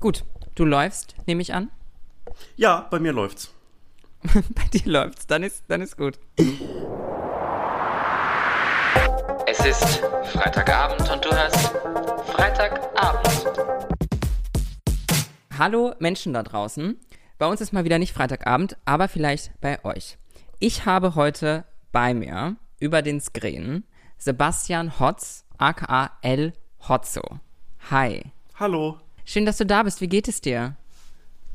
Gut, du läufst, nehme ich an? Ja, bei mir läuft's. Bei dir läuft's, dann ist gut. Es ist Freitagabend und du hörst Freitagabend. Hallo Menschen da draußen. Bei uns ist mal wieder nicht Freitagabend, aber vielleicht bei euch. Ich habe heute bei mir über den Screen Sebastian Hotz, aka El Hotzo. Hi. Hallo. Schön, dass du da bist. Wie geht es dir?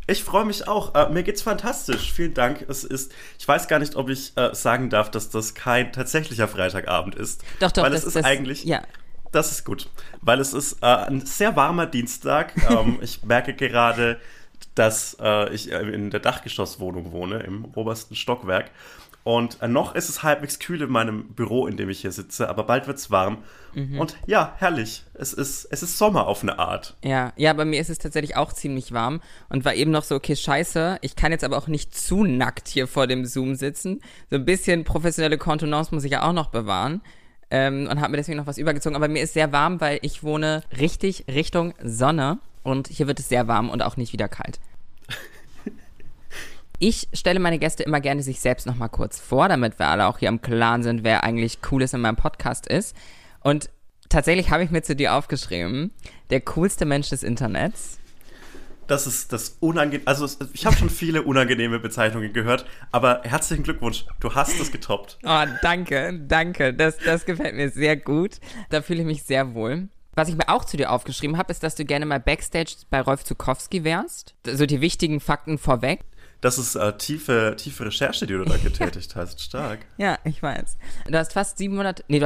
Ich freue mich auch. Mir geht's fantastisch. Vielen Dank. Ich weiß gar nicht, ob ich sagen darf, dass das kein tatsächlicher Freitagabend ist. Doch. Weil es ist eigentlich... Ja. Das ist gut. Weil es ist ein sehr warmer Dienstag. Ich merke gerade, dass ich in der Dachgeschosswohnung wohne, im obersten Stockwerk. Und noch ist es halbwegs kühl in meinem Büro, in dem ich hier sitze, aber bald wird's warm. Mhm. Und ja, herrlich. Es ist Sommer auf eine Art. Ja, bei mir ist es tatsächlich auch ziemlich warm und war eben noch so, okay, scheiße, ich kann jetzt aber auch nicht zu nackt hier vor dem Zoom sitzen. So ein bisschen professionelle Kontenance muss ich ja auch noch bewahren. Und habe mir deswegen noch was übergezogen. Aber mir ist sehr warm, weil ich wohne richtig Richtung Sonne. Und hier wird es sehr warm und auch nicht wieder kalt. Ich stelle meine Gäste immer gerne sich selbst nochmal kurz vor, damit wir alle auch hier im Klaren sind, wer eigentlich Cooles in meinem Podcast ist. Und tatsächlich habe ich mir zu dir aufgeschrieben, der coolste Mensch des Internets. Das ist das unangenehm. Also ich habe schon viele unangenehme Bezeichnungen gehört, aber herzlichen Glückwunsch, du hast es getoppt. Oh, danke. Das gefällt mir sehr gut. Da fühle ich mich sehr wohl. Was ich mir auch zu dir aufgeschrieben habe, ist, dass du gerne mal Backstage bei Rolf Zukowski wärst. So die wichtigen Fakten vorweg. Das ist tiefe Recherche, die du da getätigt hast. Stark. Ja, ich weiß. Du hast du hast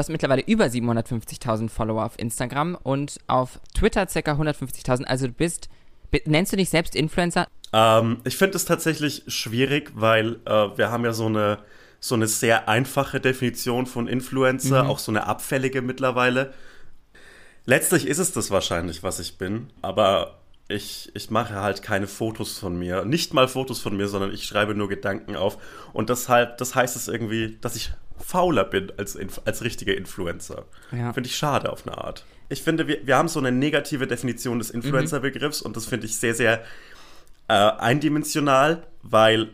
mittlerweile über 750.000 Follower auf Instagram und auf Twitter ca. 150.000. Also du bist... Nennst du dich selbst Influencer? Ich finde es tatsächlich schwierig, weil wir haben ja so eine sehr einfache Definition von Influencer, auch so eine abfällige mittlerweile. Letztlich ist es das wahrscheinlich, was ich bin, aber ich mache halt keine Fotos von mir, nicht mal Fotos von mir, sondern ich schreibe nur Gedanken auf und deshalb, das heißt es irgendwie, dass ich fauler bin als richtiger Influencer. Ja. Finde ich schade auf eine Art. Ich finde, wir haben so eine negative Definition des Influencer-Begriffs und das finde ich sehr, sehr eindimensional, weil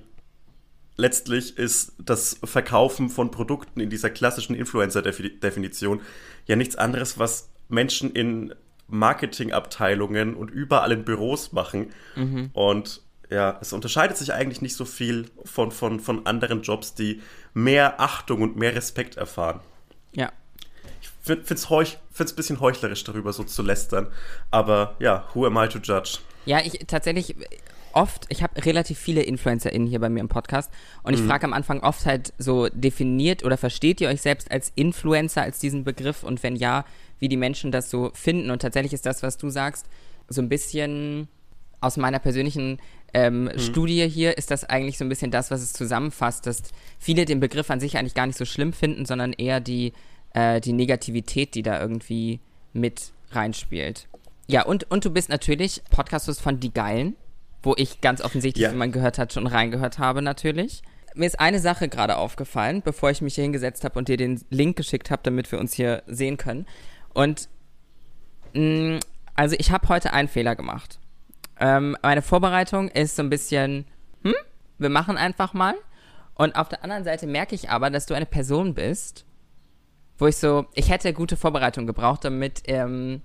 letztlich ist das Verkaufen von Produkten in dieser klassischen Influencer-Definition ja nichts anderes, was Menschen in Marketingabteilungen und überall in Büros machen. Mhm. Und ja, es unterscheidet sich eigentlich nicht so viel von anderen Jobs, die mehr Achtung und mehr Respekt erfahren. Ja. Ich finde es ein bisschen heuchlerisch, darüber so zu lästern. Aber ja, who am I to judge? Ja, ich habe relativ viele InfluencerInnen hier bei mir im Podcast und ich frage am Anfang oft halt so, definiert oder versteht ihr euch selbst als Influencer, als diesen Begriff und wenn ja, wie die Menschen das so finden und tatsächlich ist das, was du sagst, so ein bisschen aus meiner persönlichen Studie hier, ist das eigentlich so ein bisschen das, was es zusammenfasst, dass viele den Begriff an sich eigentlich gar nicht so schlimm finden, sondern eher die Negativität, die da irgendwie mit reinspielt. Ja, und du bist natürlich Podcast-Host von Die Geilen, wo ich ganz offensichtlich, wie man gehört hat, schon reingehört habe natürlich. Mir ist eine Sache gerade aufgefallen, bevor ich mich hier hingesetzt habe und dir den Link geschickt habe, damit wir uns hier sehen können. Und also ich habe heute einen Fehler gemacht. Meine Vorbereitung ist so ein bisschen, wir machen einfach mal. Und auf der anderen Seite merke ich aber, dass du eine Person bist, wo ich so, ich hätte gute Vorbereitung gebraucht, damit, weil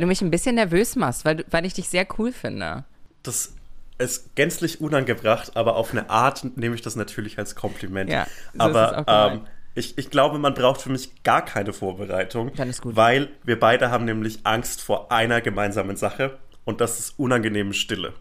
du mich ein bisschen nervös machst, weil ich dich sehr cool finde. Das ist gänzlich unangebracht, aber auf eine Art nehme ich das natürlich als Kompliment. Ja, so aber ich glaube, man braucht für mich gar keine Vorbereitung, dann ist gut. Weil wir beide haben nämlich Angst vor einer gemeinsamen Sache und das ist unangenehme Stille.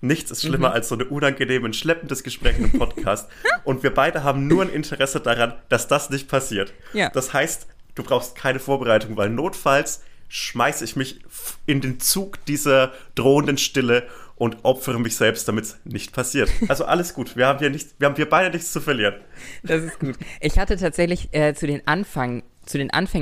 Nichts ist schlimmer als so ein unangenehmes, schleppendes Gespräch im Podcast und wir beide haben nur ein Interesse daran, dass das nicht passiert. Ja. Das heißt, du brauchst keine Vorbereitung, weil notfalls schmeiße ich mich in den Zug dieser drohenden Stille und opfere mich selbst, damit es nicht passiert. Also alles gut, wir haben hier beide nichts zu verlieren. Das ist gut. Ich hatte tatsächlich zu den Anfängen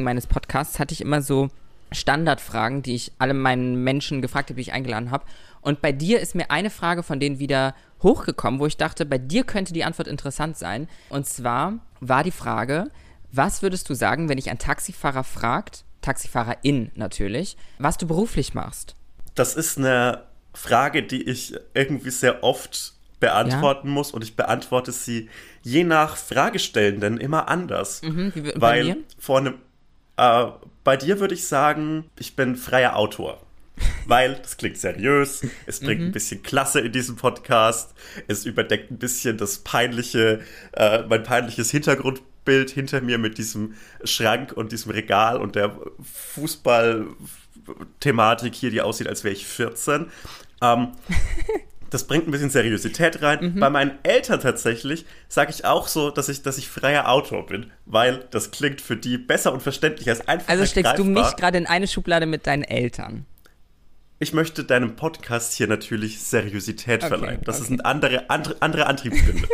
meines Podcasts hatte ich immer so Standardfragen, die ich alle meinen Menschen gefragt habe, die ich eingeladen habe. Und bei dir ist mir eine Frage von denen wieder hochgekommen, wo ich dachte, bei dir könnte die Antwort interessant sein. Und zwar war die Frage, was würdest du sagen, wenn dich ein Taxifahrer fragt, Taxifahrerin natürlich, was du beruflich machst? Das ist eine Frage, die ich irgendwie sehr oft beantworten muss, und ich beantworte sie je nach Fragestellenden immer anders. Mhm, wie, weil bei dir? Bei dir würde ich sagen, ich bin freier Autor. Weil das klingt seriös, es bringt ein bisschen Klasse in diesem Podcast, es überdeckt ein bisschen das peinliche, mein peinliches Hintergrundbild hinter mir mit diesem Schrank und diesem Regal und der Fußball-Thematik hier, die aussieht, als wäre ich 14. Das bringt ein bisschen Seriosität rein. Mhm. Bei meinen Eltern tatsächlich sage ich auch so, dass ich freier Autor bin, weil das klingt für die besser und verständlicher. Ist einfach also steckst du mich gerade in eine Schublade mit deinen Eltern? Ich möchte deinem Podcast hier natürlich Seriosität verleihen. Das ist eine andere Antriebsgründe.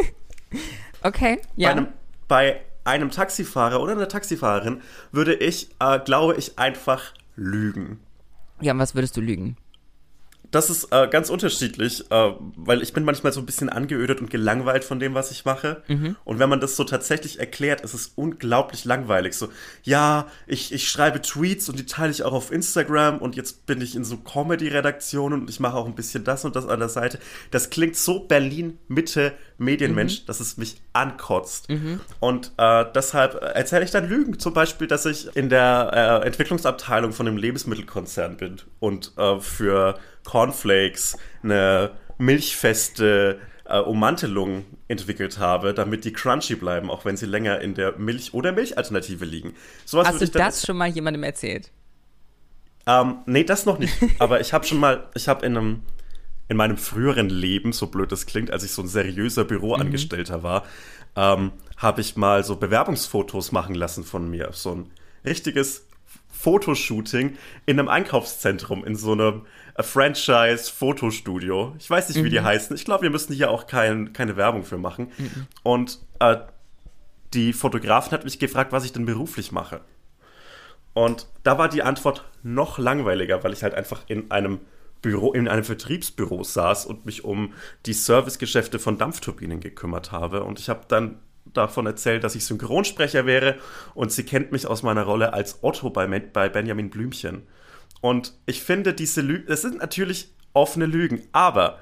Okay, ja. Bei einem Taxifahrer oder einer Taxifahrerin würde ich, glaube ich, einfach lügen. Ja, und was würdest du lügen? Das ist ganz unterschiedlich, weil ich bin manchmal so ein bisschen angeödet und gelangweilt von dem, was ich mache. Mhm. Und wenn man das so tatsächlich erklärt, ist es unglaublich langweilig. So, ja, ich schreibe Tweets und die teile ich auch auf Instagram und jetzt bin ich in so Comedy-Redaktionen und ich mache auch ein bisschen das und das an der Seite. Das klingt so Berlin-Mitte-Medienmensch, dass es mich ankotzt. Mhm. Und deshalb erzähle ich dann Lügen. Zum Beispiel, dass ich in der Entwicklungsabteilung von einem Lebensmittelkonzern bin und für Cornflakes eine milchfeste Ummantelung entwickelt habe, damit die crunchy bleiben, auch wenn sie länger in der Milch- oder Milchalternative liegen. So was. Hast du das schon mal jemandem erzählt? Nee, das noch nicht. Aber ich habe schon mal, in meinem früheren Leben, so blöd das klingt, als ich so ein seriöser Büroangestellter war, habe ich mal so Bewerbungsfotos machen lassen von mir. So ein richtiges Fotoshooting in einem Einkaufszentrum, in so einem Franchise-Fotostudio. Ich weiß nicht, wie die heißen. Ich glaube, wir müssen hier auch keine Werbung für machen. Mhm. Und die Fotografin hat mich gefragt, was ich denn beruflich mache. Und da war die Antwort noch langweiliger, weil ich halt einfach in einem Büro, in einem Vertriebsbüro saß und mich um die Servicegeschäfte von Dampfturbinen gekümmert habe. Und ich habe dann davon erzählt, dass ich Synchronsprecher wäre und sie kennt mich aus meiner Rolle als Otto bei Benjamin Blümchen. Und ich finde, diese Lügen, es sind natürlich offene Lügen, aber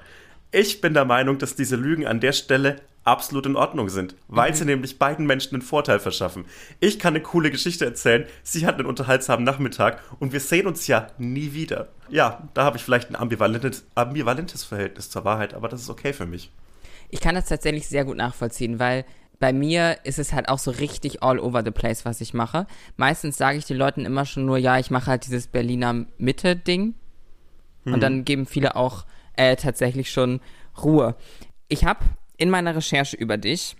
ich bin der Meinung, dass diese Lügen an der Stelle absolut in Ordnung sind, weil sie nämlich beiden Menschen einen Vorteil verschaffen. Ich kann eine coole Geschichte erzählen, sie hat einen unterhaltsamen Nachmittag und wir sehen uns ja nie wieder. Ja, da habe ich vielleicht ein ambivalentes Verhältnis zur Wahrheit, aber das ist okay für mich. Ich kann das tatsächlich sehr gut nachvollziehen, weil bei mir ist es halt auch so richtig all over the place, was ich mache. Meistens sage ich den Leuten immer schon nur, ja, ich mache halt dieses Berliner Mitte-Ding. Mhm. Und dann geben viele auch tatsächlich schon Ruhe. Ich habe in meiner Recherche über dich,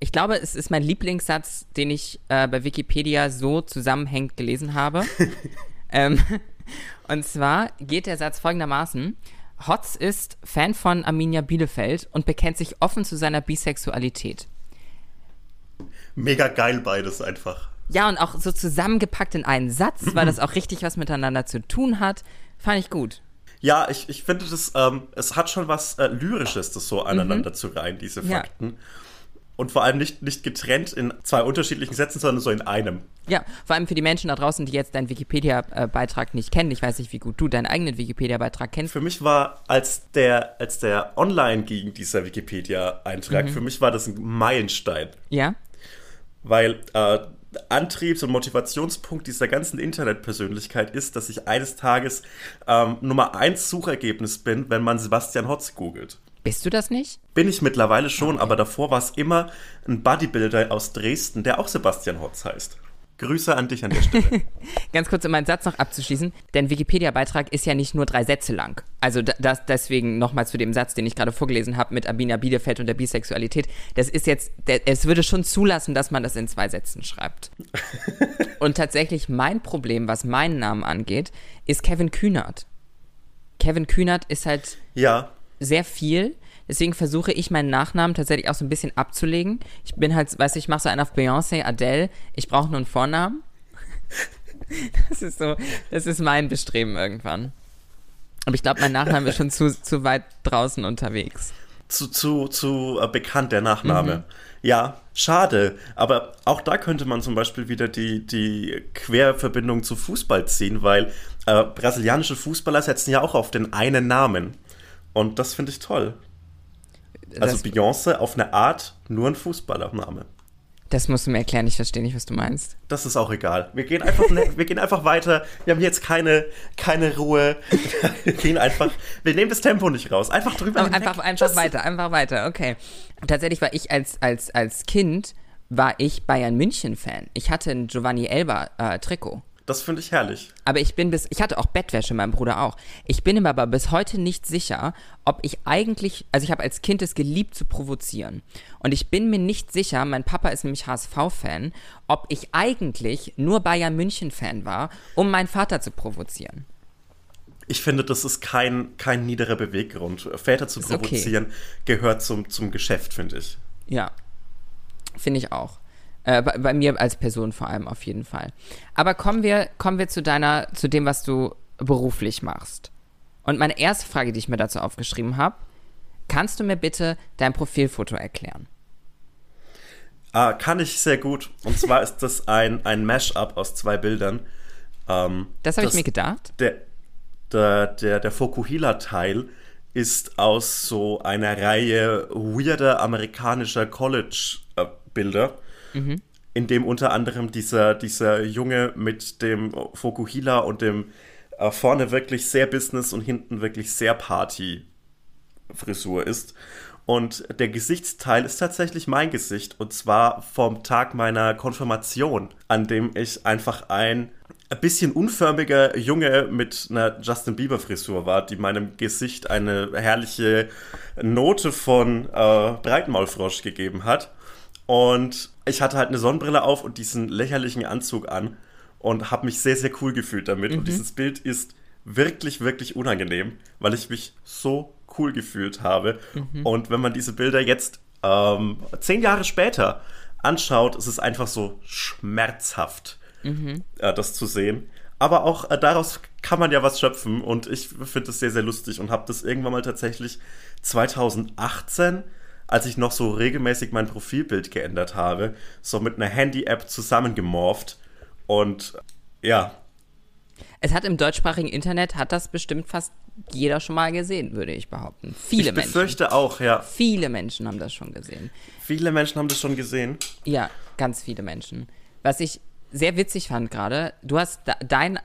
ich glaube, es ist mein Lieblingssatz, den ich bei Wikipedia so zusammenhängend gelesen habe. Und zwar geht der Satz folgendermaßen: Hotz ist Fan von Arminia Bielefeld und bekennt sich offen zu seiner Bisexualität. Mega geil beides einfach. Ja, und auch so zusammengepackt in einen Satz, weil das auch richtig was miteinander zu tun hat. Fand ich gut. Ja, ich finde, es hat schon was Lyrisches, das so aneinander zu reihen, diese Fakten. Ja. Und vor allem nicht getrennt in zwei unterschiedlichen Sätzen, sondern so in einem. Ja, vor allem für die Menschen da draußen, die jetzt deinen Wikipedia-Beitrag nicht kennen. Ich weiß nicht, wie gut du deinen eigenen Wikipedia-Beitrag kennst. Für mich war, als der online ging, dieser Wikipedia-Eintrag, für mich war das ein Meilenstein. Ja. Weil Antriebs- und Motivationspunkt dieser ganzen Internetpersönlichkeit ist, dass ich eines Tages Nummer 1 Suchergebnis bin, wenn man Sebastian Hotz googelt. Bist du das nicht? Bin ich mittlerweile schon, okay. Aber davor war es immer ein Bodybuilder aus Dresden, der auch Sebastian Hotz heißt. Grüße an dich an der Stelle. Ganz kurz, um meinen Satz noch abzuschließen, denn Wikipedia-Beitrag ist ja nicht nur 3 Sätze lang. Also deswegen nochmal zu dem Satz, den ich gerade vorgelesen habe mit Arminia Bielefeld und der Bisexualität. Das ist jetzt, es würde schon zulassen, dass man das in 2 Sätzen schreibt. Und tatsächlich mein Problem, was meinen Namen angeht, ist Kevin Kühnert. Kevin Kühnert ist halt... ja. Sehr viel, deswegen versuche ich meinen Nachnamen tatsächlich auch so ein bisschen abzulegen. Ich bin halt, weißt du, ich mache so einen auf Beyoncé, Adele, ich brauche nur einen Vornamen. Das ist so, das ist mein Bestreben irgendwann. Aber ich glaube, mein Nachname ist schon zu weit draußen unterwegs. zu bekannt, der Nachname. Mhm. Ja, schade. Aber auch da könnte man zum Beispiel wieder die Querverbindung zu Fußball ziehen, weil brasilianische Fußballer setzen ja auch auf den einen Namen. Und das finde ich toll. Also Beyoncé auf eine Art nur ein Fußballername. Das musst du mir erklären, ich verstehe nicht, was du meinst. Das ist auch egal. Wir gehen einfach weiter. Wir haben jetzt keine Ruhe. Wir nehmen das Tempo nicht raus. Einfach drüber hinweg. Einfach weiter, okay. Tatsächlich war ich als Kind, war ich Bayern München-Fan. Ich hatte ein Giovanni Elba Trikot. Das finde ich herrlich. Aber ich hatte auch Bettwäsche, mein Bruder auch. Ich bin mir aber bis heute nicht sicher, ob ich eigentlich, also ich habe als Kind es geliebt zu provozieren. Und ich bin mir nicht sicher, mein Papa ist nämlich HSV-Fan, ob ich eigentlich nur Bayern München-Fan war, um meinen Vater zu provozieren. Ich finde, das ist kein niederer Beweggrund. Väter zu provozieren gehört zum Geschäft, finde ich. Ja, finde ich auch. Bei mir als Person vor allem auf jeden Fall. Aber kommen wir zu dem, was du beruflich machst. Und meine erste Frage, die ich mir dazu aufgeschrieben habe: Kannst du mir bitte dein Profilfoto erklären? Ah, kann ich sehr gut. Und zwar ist das ein Mashup aus zwei Bildern. Das habe ich mir gedacht. Der Fokuhila-Teil ist aus so einer Reihe weirder amerikanischer College-Bilder. Mhm. In dem unter anderem dieser Junge mit dem Fokuhila und dem vorne wirklich sehr Business und hinten wirklich sehr Party-Frisur ist. Und der Gesichtsteil ist tatsächlich mein Gesicht, und zwar vom Tag meiner Konfirmation, an dem ich einfach ein bisschen unförmiger Junge mit einer Justin Bieber Frisur war, die meinem Gesicht eine herrliche Note von Breitmaulfrosch gegeben hat. Und ich hatte halt eine Sonnenbrille auf und diesen lächerlichen Anzug an und habe mich sehr, sehr cool gefühlt damit. Mhm. Und dieses Bild ist wirklich, wirklich unangenehm, weil ich mich so cool gefühlt habe. Mhm. Und wenn man diese Bilder jetzt 10 Jahre später anschaut, ist es einfach so schmerzhaft, das zu sehen. Aber auch daraus kann man ja was schöpfen, und ich finde das sehr, sehr lustig und habe das irgendwann mal tatsächlich 2018, als ich noch so regelmäßig mein Profilbild geändert habe, so mit einer Handy-App zusammengemorpht. Und ja. Es hat im deutschsprachigen Internet, hat das bestimmt fast jeder schon mal gesehen, würde ich behaupten. Viele Menschen. Ich befürchte auch, ja. Viele Menschen haben das schon gesehen. Ja, ganz viele Menschen. Was ich sehr witzig fand gerade, du hast dein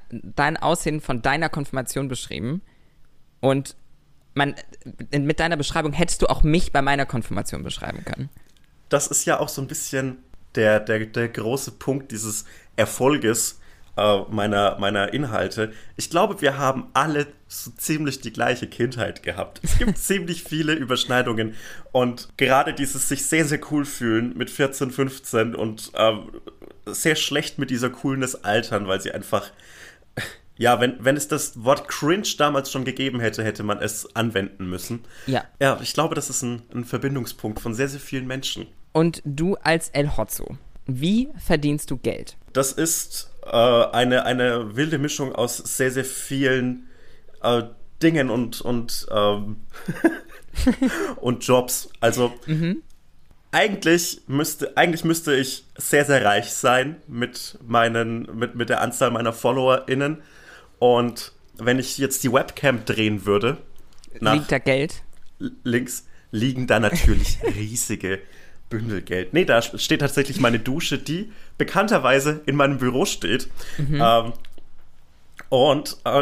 Aussehen von deiner Konfirmation beschrieben, und mit deiner Beschreibung hättest du auch mich bei meiner Konfirmation beschreiben können. Das ist ja auch so ein bisschen der große Punkt dieses Erfolges meiner Inhalte. Ich glaube, wir haben alle so ziemlich die gleiche Kindheit gehabt. Es gibt ziemlich viele Überschneidungen, und gerade dieses sich sehr, sehr cool fühlen mit 14, 15 und sehr schlecht mit dieser Coolness altern, weil sie einfach... Ja, wenn es das Wort cringe damals schon gegeben hätte, hätte man es anwenden müssen. Ja. Ja, ich glaube, das ist ein Verbindungspunkt von sehr, sehr vielen Menschen. Und du als El Hotzo, wie verdienst du Geld? Das ist eine wilde Mischung aus sehr, sehr vielen Dingen und Jobs. Also eigentlich müsste ich sehr, sehr reich sein mit der Anzahl meiner FollowerInnen. Und wenn ich jetzt die Webcam drehen würde... Liegt da Geld? Links liegen da natürlich riesige Bündel Geld. Nee, da steht tatsächlich meine Dusche, die bekannterweise in meinem Büro steht. Mhm.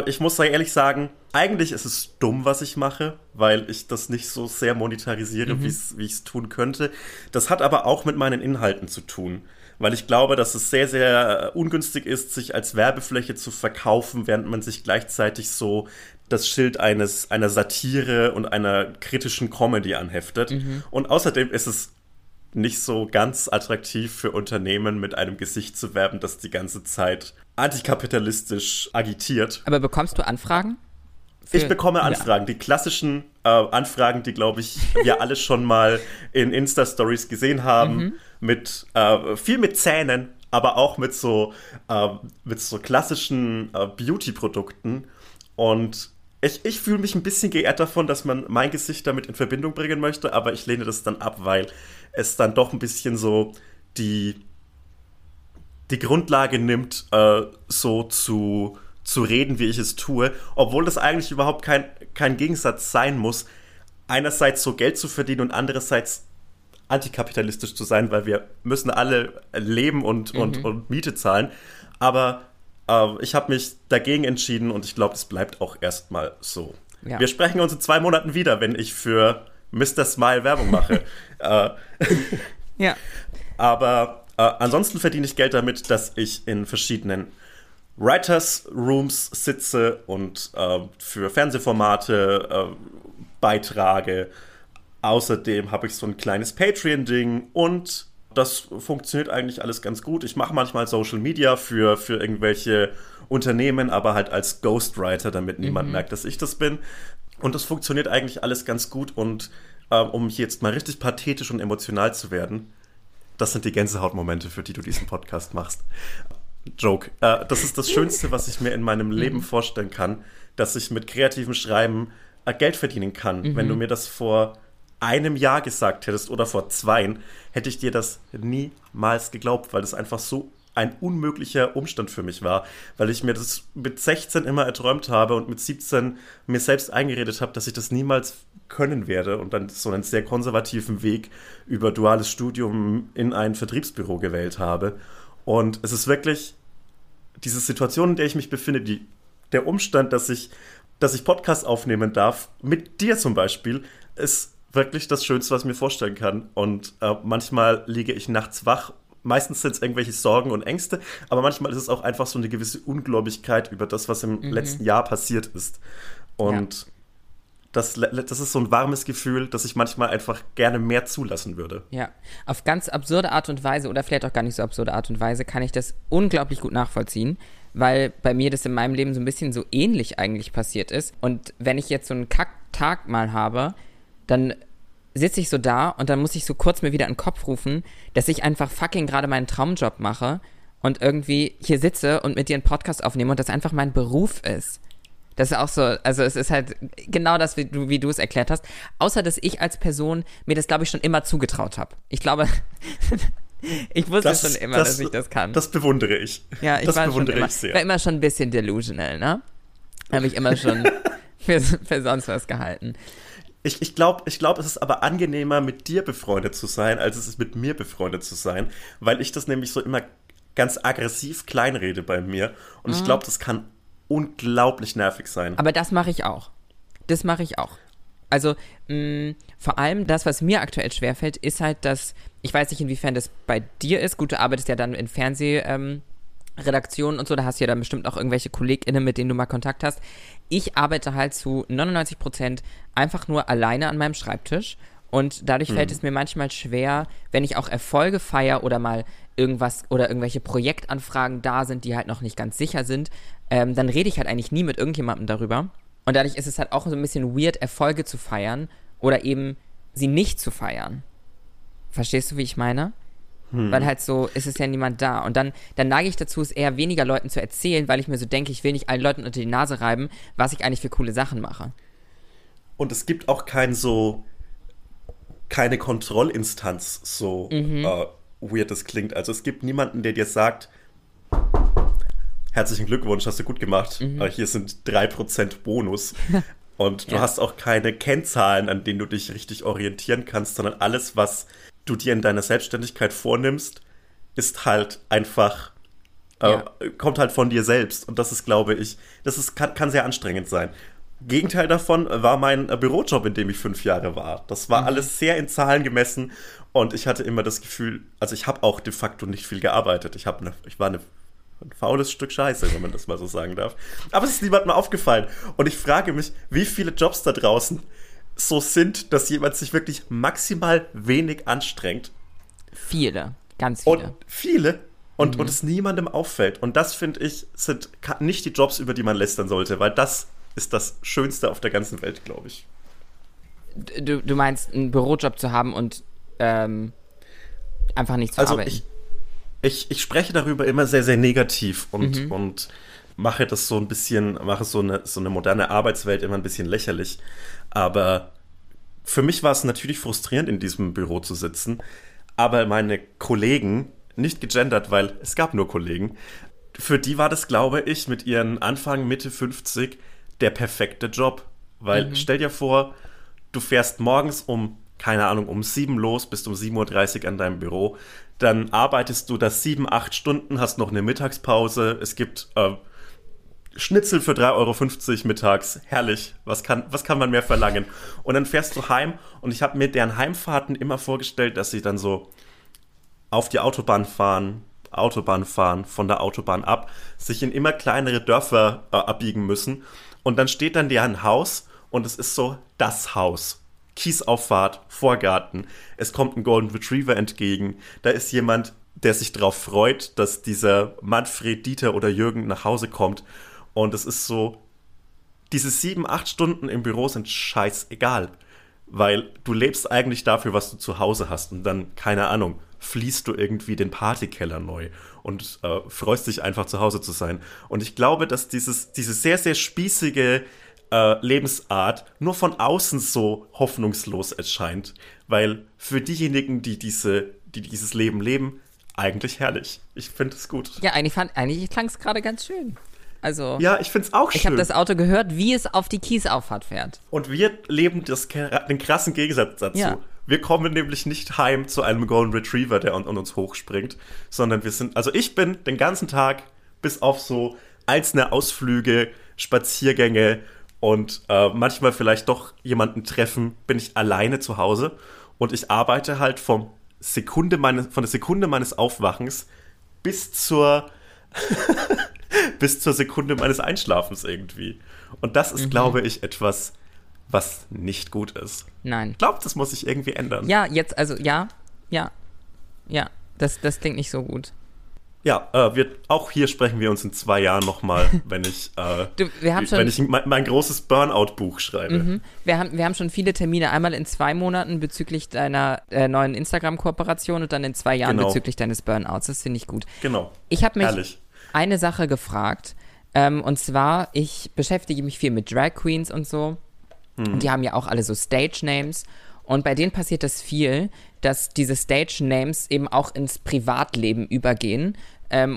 Ich muss da ehrlich sagen, eigentlich ist es dumm, was ich mache, weil ich das nicht so sehr monetarisiere, wie ich es tun könnte. Das hat aber auch mit meinen Inhalten zu tun. Weil ich glaube, dass es sehr, sehr ungünstig ist, sich als Werbefläche zu verkaufen, während man sich gleichzeitig so das Schild einer Satire und einer kritischen Comedy anheftet. Mhm. Und außerdem ist es nicht so ganz attraktiv für Unternehmen, mit einem Gesicht zu werben, das die ganze Zeit antikapitalistisch agitiert. Aber bekommst du Anfragen? Ich bekomme Anfragen, die klassischen Anfragen, die, glaube ich, wir alle schon mal in Insta-Stories gesehen haben, viel mit Zähnen, aber auch mit so klassischen Beauty-Produkten, und Ich fühle mich ein bisschen geehrt davon, dass man mein Gesicht damit in Verbindung bringen möchte, aber ich lehne das dann ab, weil es dann doch ein bisschen so die Grundlage nimmt, so zu reden, wie ich es tue, obwohl das eigentlich überhaupt kein Gegensatz sein muss, einerseits so Geld zu verdienen und andererseits antikapitalistisch zu sein, weil wir müssen alle leben und Miete zahlen, aber ich habe mich dagegen entschieden und ich glaube, es bleibt auch erstmal so. Ja. Wir sprechen uns in 2 Monaten wieder, wenn ich für Mr. Smile Werbung mache. Ja. Aber ansonsten verdiene ich Geld damit, dass ich in verschiedenen Writers' Rooms sitze und für Fernsehformate beitrage. Außerdem habe ich so ein kleines Patreon-Ding und das funktioniert eigentlich alles ganz gut. Ich mache manchmal Social Media für irgendwelche Unternehmen, aber halt als Ghostwriter, damit niemand merkt, dass ich das bin. Und das funktioniert eigentlich alles ganz gut. Und um jetzt mal richtig pathetisch und emotional zu werden, das sind die Gänsehautmomente, für die du diesen Podcast machst. Joke. Das ist das Schönste, was ich mir in meinem Leben vorstellen kann, dass ich mit kreativem Schreiben Geld verdienen kann. Wenn du mir das vor einem Jahr gesagt hättest oder vor 2, hätte ich dir das niemals geglaubt, weil das einfach so ein unmöglicher Umstand für mich war, weil ich mir das mit 16 immer erträumt habe und mit 17 mir selbst eingeredet habe, dass ich das niemals können werde und dann so einen sehr konservativen Weg über duales Studium in ein Vertriebsbüro gewählt habe. Und es ist wirklich diese Situation, in der ich mich befinde, der Umstand, dass ich Podcasts aufnehmen darf, mit dir zum Beispiel, ist wirklich das Schönste, was ich mir vorstellen kann. Und manchmal liege ich nachts wach. Meistens sind es irgendwelche Sorgen und Ängste, aber manchmal ist es auch einfach so eine gewisse Ungläubigkeit über das, was im letzten Jahr passiert ist. Und das ist so ein warmes Gefühl, das ich manchmal einfach gerne mehr zulassen würde. Ja, auf ganz absurde Art und Weise oder vielleicht auch gar nicht so absurde Art und Weise kann ich das unglaublich gut nachvollziehen, weil bei mir das in meinem Leben so ein bisschen so ähnlich eigentlich passiert ist. Und wenn ich jetzt so einen Kacktag mal habe, dann sitze ich so da und dann muss ich so kurz mir wieder in den Kopf rufen, dass ich einfach fucking gerade meinen Traumjob mache und irgendwie hier sitze und mit dir einen Podcast aufnehme und das einfach mein Beruf ist. Das ist auch so, also es ist halt genau das, wie du es erklärt hast, außer dass ich als Person mir das, glaube ich, schon immer zugetraut habe. Ich glaube, ich wusste schon immer, dass ich das kann. Das bewundere ich. Ja, ich war immer schon ein bisschen delusional, ne? Habe ich immer schon für sonst was gehalten. Ich glaube, es ist aber angenehmer, mit dir befreundet zu sein, als es ist, mit mir befreundet zu sein, weil ich das nämlich so immer ganz aggressiv kleinrede bei mir. Und ich glaube, das kann unglaublich nervig sein. Aber das mache ich auch. Also vor allem das, was mir aktuell schwerfällt, ist halt, dass, ich weiß nicht, inwiefern das bei dir ist. Gut, du arbeitest ja dann in Fernsehredaktionen und so, da hast du ja dann bestimmt auch irgendwelche KollegInnen, mit denen du mal Kontakt hast. Ich arbeite halt zu 99% einfach nur alleine an meinem Schreibtisch und dadurch fällt es mir manchmal schwer, wenn ich auch Erfolge feiere oder mal irgendwas oder irgendwelche Projektanfragen da sind, die halt noch nicht ganz sicher sind, dann rede ich halt eigentlich nie mit irgendjemandem darüber und dadurch ist es halt auch so ein bisschen weird, Erfolge zu feiern oder eben sie nicht zu feiern. Verstehst du, wie ich meine? Weil halt so, es ist ja niemand da. Und dann neige ich dazu, es eher weniger Leuten zu erzählen, weil ich mir so denke, ich will nicht allen Leuten unter die Nase reiben, was ich eigentlich für coole Sachen mache. Und es gibt auch keine Kontrollinstanz, so weird das klingt. Also es gibt niemanden, der dir sagt, herzlichen Glückwunsch, hast du gut gemacht, hier sind 3% Bonus. Und du hast auch keine Kennzahlen, an denen du dich richtig orientieren kannst, sondern alles, was du dir in deiner Selbstständigkeit vornimmst, ist halt einfach, kommt halt von dir selbst. Und das ist, glaube ich, kann sehr anstrengend sein. Gegenteil davon war mein Bürojob, in dem ich 5 Jahre war. Das war alles sehr in Zahlen gemessen und ich hatte immer das Gefühl, also ich habe auch de facto nicht viel gearbeitet. Ich war ein faules Stück Scheiße, wenn man das mal so sagen darf. Aber es ist niemandem aufgefallen. Und ich frage mich, wie viele Jobs da draußen so sind, dass jemand sich wirklich maximal wenig anstrengt. Viele, ganz viele. Und es niemandem auffällt. Und das, finde ich, sind nicht die Jobs, über die man lästern sollte, weil das ist das Schönste auf der ganzen Welt, glaube ich. Du meinst, einen Bürojob zu haben und einfach nicht zu arbeiten? Ich spreche darüber immer sehr, sehr negativ und mache das so ein bisschen, mache so eine moderne Arbeitswelt immer ein bisschen lächerlich. Aber für mich war es natürlich frustrierend, in diesem Büro zu sitzen. Aber meine Kollegen, nicht gegendert, weil es gab nur Kollegen, für die war das, glaube ich, mit ihren Anfang, Mitte 50 der perfekte Job. Weil, stell dir vor, du fährst morgens um 7 los, bist um 7.30 Uhr an deinem Büro. Dann arbeitest du das 7-8 Stunden, hast noch eine Mittagspause. Es gibt Schnitzel für 3,50 Euro mittags. Herrlich, was kann man mehr verlangen? Und dann fährst du heim und ich habe mir deren Heimfahrten immer vorgestellt, dass sie dann so auf die Autobahn fahren, von der Autobahn ab, sich in immer kleinere Dörfer abbiegen müssen. Und dann steht dann deren Haus und es ist so das Haus. Kiesauffahrt, Vorgarten, es kommt ein Golden Retriever entgegen, da ist jemand, der sich drauf freut, dass dieser Manfred, Dieter oder Jürgen nach Hause kommt. Und es ist so, diese 7-8 Stunden im Büro sind scheißegal, weil du lebst eigentlich dafür, was du zu Hause hast. Und dann, keine Ahnung, fließt du irgendwie den Partykeller neu und freust dich einfach, zu Hause zu sein. Und ich glaube, dass diese sehr, sehr spießige Lebensart nur von außen so hoffnungslos erscheint, weil für diejenigen, die dieses Leben leben, eigentlich herrlich. Ich finde es gut. Ja, eigentlich klang es gerade ganz schön. Also, ja, ich finde es auch schön. Ich habe das Auto gehört, wie es auf die Kiesauffahrt fährt. Und wir leben den krassen Gegensatz dazu. Ja. Wir kommen nämlich nicht heim zu einem Golden Retriever, der an uns hochspringt, sondern ich bin den ganzen Tag bis auf so einzelne Ausflüge, Spaziergänge, und manchmal vielleicht doch jemanden treffen, bin ich alleine zu Hause und ich arbeite halt von der Sekunde meines Aufwachens bis zur Sekunde meines Einschlafens irgendwie. Und das ist, glaube ich, etwas, was nicht gut ist. Nein. Ich glaube, das muss sich irgendwie ändern. Ja, jetzt, also ja, das klingt nicht so gut. Ja, auch hier sprechen wir uns in 2 Jahren nochmal, wenn ich mein großes Burnout-Buch schreibe. Mhm. Wir haben schon viele Termine, einmal in 2 Monaten bezüglich deiner neuen Instagram-Kooperation und dann in 2 Jahren bezüglich deines Burnouts. Das finde ich gut. Genau. Ich habe mich eine Sache gefragt, und zwar, ich beschäftige mich viel mit Drag Queens und so. Und die haben ja auch alle so Stage-Names. Und bei denen passiert das viel, dass diese Stage-Names eben auch ins Privatleben übergehen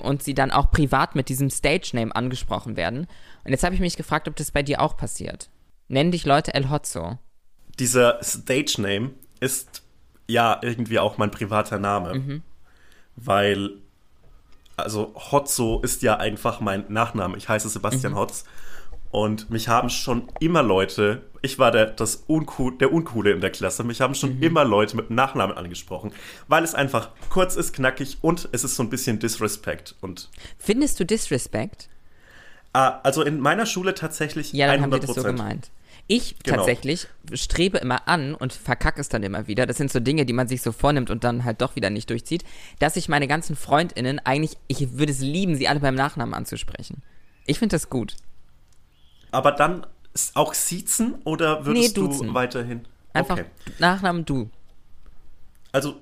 und sie dann auch privat mit diesem Stage-Name angesprochen werden. Und jetzt habe ich mich gefragt, ob das bei dir auch passiert. Nennen dich Leute El Hotzo. Dieser Stage-Name ist ja irgendwie auch mein privater Name. Mhm. Weil, also Hotzo ist ja einfach mein Nachname. Ich heiße Sebastian Hotz. Und mich haben schon immer Leute, ich war der Uncoole in der Klasse, mich haben schon immer Leute mit Nachnamen angesprochen, weil es einfach kurz ist, knackig und es ist so ein bisschen Disrespect. Und findest du Disrespect? Also in meiner Schule tatsächlich 100%. Ja, dann haben wir das so gemeint. Ich tatsächlich strebe immer an und verkacke es dann immer wieder. Das sind so Dinge, die man sich so vornimmt und dann halt doch wieder nicht durchzieht, dass ich meine ganzen FreundInnen eigentlich, ich würde es lieben, sie alle beim Nachnamen anzusprechen. Ich finde das gut. Aber dann auch siezen oder würdest du weiterhin? Einfach Nachnamen du. Also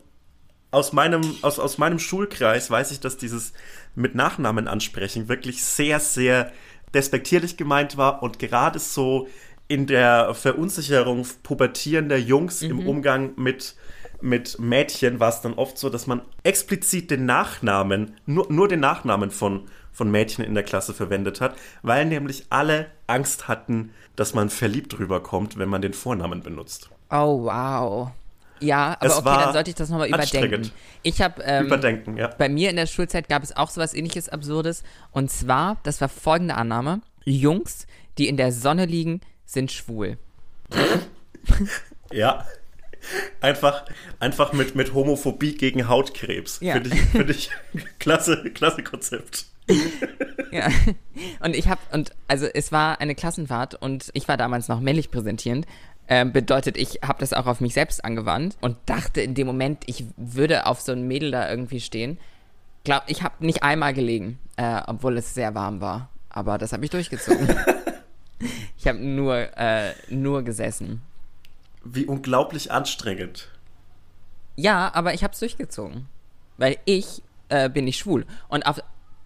aus meinem Schulkreis weiß ich, dass dieses mit Nachnamen ansprechen wirklich sehr, sehr despektierlich gemeint war und gerade so in der Verunsicherung pubertierender Jungs im Umgang mit Mädchen war es dann oft so, dass man explizit den Nachnamen, nur den Nachnamen von Mädchen in der Klasse verwendet hat, weil nämlich alle Angst hatten, dass man verliebt rüberkommt, wenn man den Vornamen benutzt. Oh, wow. Ja, aber dann sollte ich das nochmal überdenken. Ich habe bei mir in der Schulzeit gab es auch sowas ähnliches Absurdes. Und zwar, das war folgende Annahme: Jungs, die in der Sonne liegen, sind schwul. Ja. Einfach mit Homophobie gegen Hautkrebs. Ja. Finde ich klasse Konzept. Ja. Und es war eine Klassenfahrt und ich war damals noch männlich präsentierend. Bedeutet, ich habe das auch auf mich selbst angewandt und dachte in dem Moment, ich würde auf so ein Mädel da irgendwie stehen. Ich habe nicht einmal gelegen, obwohl es sehr warm war. Aber das habe ich durchgezogen. Ich habe nur gesessen. Wie unglaublich anstrengend. Ja, aber ich hab's durchgezogen. Weil ich bin nicht schwul. Und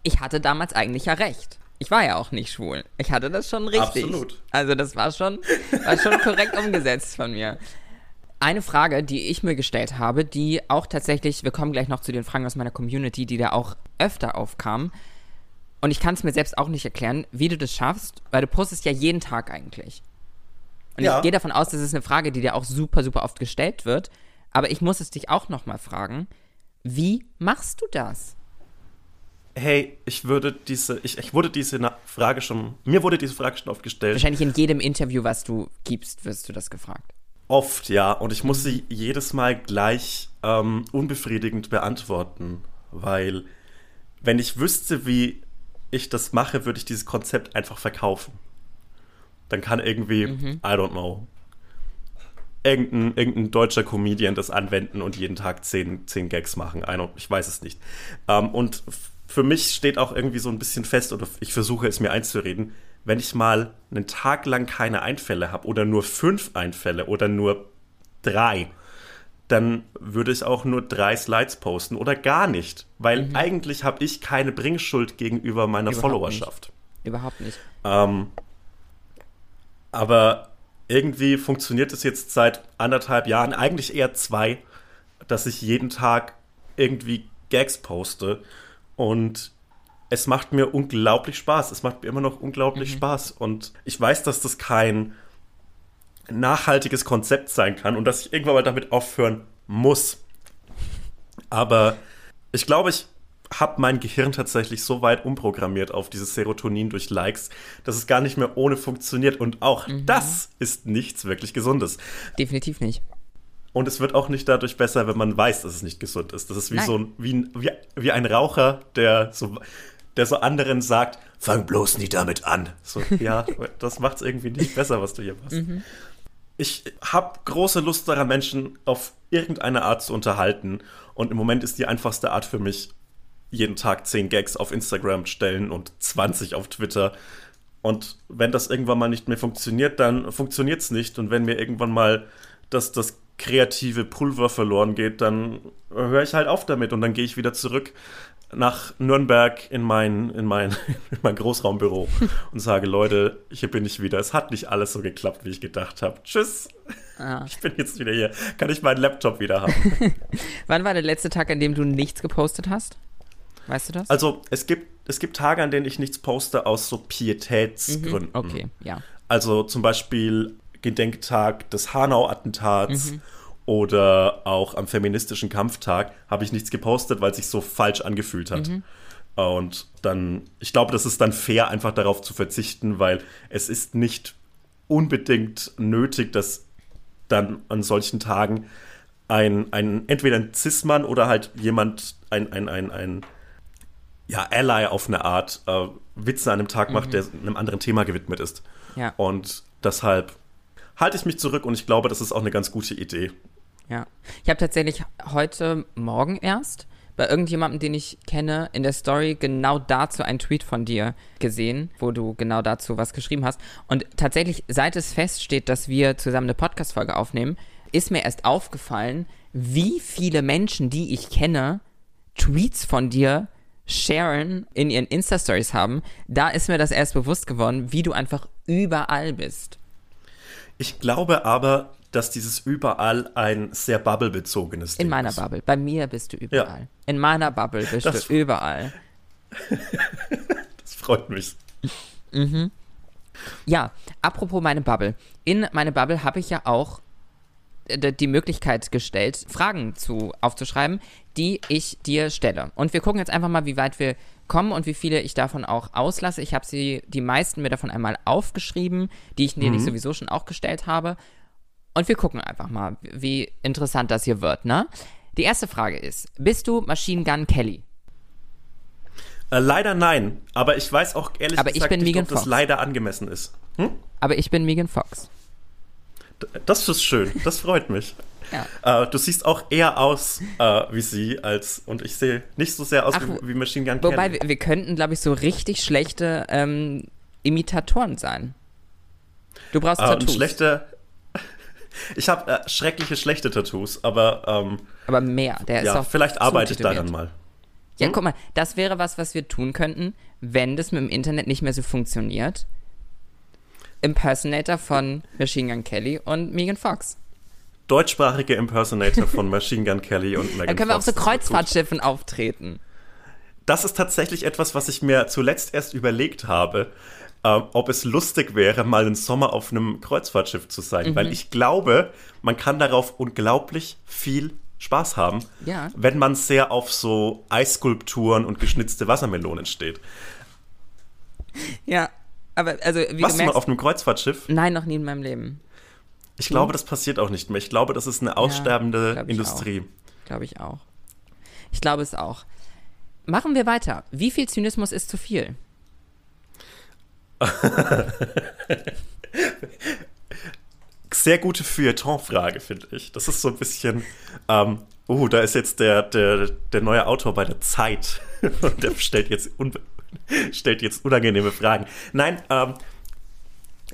ich hatte damals eigentlich ja recht. Ich war ja auch nicht schwul. Ich hatte das schon richtig. Absolut. Also das war schon korrekt umgesetzt von mir. Eine Frage, die ich mir gestellt habe, die auch tatsächlich, wir kommen gleich noch zu den Fragen aus meiner Community, die da auch öfter aufkamen. Und ich kann es mir selbst auch nicht erklären, wie du das schaffst, weil du postest ja jeden Tag eigentlich. Und ja, ich gehe davon aus, das ist eine Frage, die dir auch super, super oft gestellt wird. Aber ich muss es dich auch nochmal fragen, wie machst du das? Hey, mir wurde diese Frage schon oft gestellt. Wahrscheinlich in jedem Interview, was du gibst, wirst du das gefragt. Oft, ja. Und ich muss sie jedes Mal gleich unbefriedigend beantworten, weil wenn ich wüsste, wie ich das mache, würde ich dieses Konzept einfach verkaufen. Dann kann irgendwie, I don't know, irgendein deutscher Comedian das anwenden und jeden Tag 10 Gags machen. Ich weiß es nicht. Und für mich steht auch irgendwie so ein bisschen fest, oder ich versuche es mir einzureden, wenn ich mal einen Tag lang keine Einfälle habe oder nur 5 Einfälle oder nur 3, dann würde ich auch nur 3 Slides posten oder gar nicht. Weil eigentlich habe ich keine Bringschuld gegenüber meiner Followerschaft. Überhaupt nicht. Aber irgendwie funktioniert es jetzt seit anderthalb Jahren, eigentlich eher 2, dass ich jeden Tag irgendwie Gags poste. Und es macht mir unglaublich Spaß. Es macht mir immer noch unglaublich Spaß. Und ich weiß, dass das kein nachhaltiges Konzept sein kann und dass ich irgendwann mal damit aufhören muss. Aber ich glaube, ich habe mein Gehirn tatsächlich so weit umprogrammiert auf dieses Serotonin durch Likes, dass es gar nicht mehr ohne funktioniert. Und auch das ist nichts wirklich Gesundes. Definitiv nicht. Und es wird auch nicht dadurch besser, wenn man weiß, dass es nicht gesund ist. Das ist wie wie ein Raucher, der so anderen sagt, fang bloß nie damit an. So, ja, das macht es irgendwie nicht besser, was du hier machst. Ich habe große Lust daran, Menschen auf irgendeine Art zu unterhalten. Und im Moment ist die einfachste Art für mich, jeden Tag 10 Gags auf Instagram stellen und 20 auf Twitter. Und wenn das irgendwann mal nicht mehr funktioniert, dann funktioniert es nicht. Und wenn mir irgendwann mal das kreative Pulver verloren geht, dann höre ich halt auf damit und dann gehe ich wieder zurück nach Nürnberg in mein Großraumbüro und sage, Leute, hier bin ich wieder. Es hat nicht alles so geklappt, wie ich gedacht habe. Tschüss. Ich bin jetzt wieder hier. Kann ich meinen Laptop wieder haben? Wann war der letzte Tag, an dem du nichts gepostet hast? Weißt du das? Also, es gibt Tage, an denen ich nichts poste aus so Pietätsgründen. Okay, ja. Also zum Beispiel Gedenktag des Hanau-Attentats oder auch am feministischen Kampftag habe ich nichts gepostet, weil es sich so falsch angefühlt hat. Und dann, ich glaube, das ist dann fair, einfach darauf zu verzichten, weil es ist nicht unbedingt nötig, dass dann an solchen Tagen entweder ein Cis-Mann oder halt jemand, ein Ally auf eine Art Witze an einem Tag macht, der einem anderen Thema gewidmet ist. Ja. Und deshalb halte ich mich zurück und ich glaube, das ist auch eine ganz gute Idee. Ja, ich habe tatsächlich heute Morgen erst bei irgendjemandem, den ich kenne, in der Story genau dazu einen Tweet von dir gesehen, wo du genau dazu was geschrieben hast. Und tatsächlich, seit es feststeht, dass wir zusammen eine Podcast-Folge aufnehmen, ist mir erst aufgefallen, wie viele Menschen, die ich kenne, Tweets von dir sharen, in ihren Insta-Stories haben. Da ist mir das erst bewusst geworden, wie du einfach überall bist. Ich glaube aber, dass dieses überall ein sehr bubble-bezogenes Ding ist. In meiner Bubble. Bei mir bist du überall. Ja. In meiner Bubble bist du überall. Das freut mich. Ja, apropos meine Bubble. In meine Bubble habe ich ja auch die Möglichkeit gestellt, Fragen aufzuschreiben, die ich dir stelle. Und wir gucken jetzt einfach mal, wie weit wir kommen und wie viele ich davon auch auslasse. Ich habe die meisten mir davon einmal aufgeschrieben, die ich dir nicht sowieso schon auch gestellt habe. Und wir gucken einfach mal, wie interessant das hier wird, ne? Die erste Frage ist, bist du Machine Gun Kelly? Leider nein, aber ich weiß auch ehrlich gesagt nicht, ob das leider angemessen ist. Hm? Aber ich bin Megan Fox. Das ist schön, das freut mich. Ja. Du siehst auch eher aus wie sie und ich sehe nicht so sehr aus wie Machine Gun Kelly. Wobei, wir könnten, glaube ich, so richtig schlechte Imitatoren sein. Du brauchst Tattoos. Ich habe schlechte Tattoos, aber mehr. Der ist auch vielleicht arbeite ich daran mal. Ja, guck mal, das wäre was wir tun könnten, wenn das mit dem Internet nicht mehr so funktioniert, Impersonator von Machine Gun Kelly und Megan Fox. Deutschsprachige Impersonator von Machine Gun Kelly und Megan Fox. Dann können wir auf so Kreuzfahrtschiffen auftreten. Das ist tatsächlich etwas, was ich mir zuletzt erst überlegt habe, ob es lustig wäre, mal einen Sommer auf einem Kreuzfahrtschiff zu sein. Mhm. Weil ich glaube, man kann darauf unglaublich viel Spaß haben, ja, wenn man sehr auf so Eisskulpturen und geschnitzte Wassermelonen steht. Ja, aber also wie warst du mal auf einem Kreuzfahrtschiff? Nein, noch nie in meinem Leben. Ich glaube, das passiert auch nicht mehr. Ich glaube, das ist eine aussterbende Industrie. Glaube ich auch. Ich glaube es auch. Machen wir weiter. Wie viel Zynismus ist zu viel? Sehr gute Feuilleton-Frage, finde ich. Das ist so ein bisschen, da ist jetzt der neue Autor bei der Zeit und der stellt jetzt unangenehme Fragen. Nein,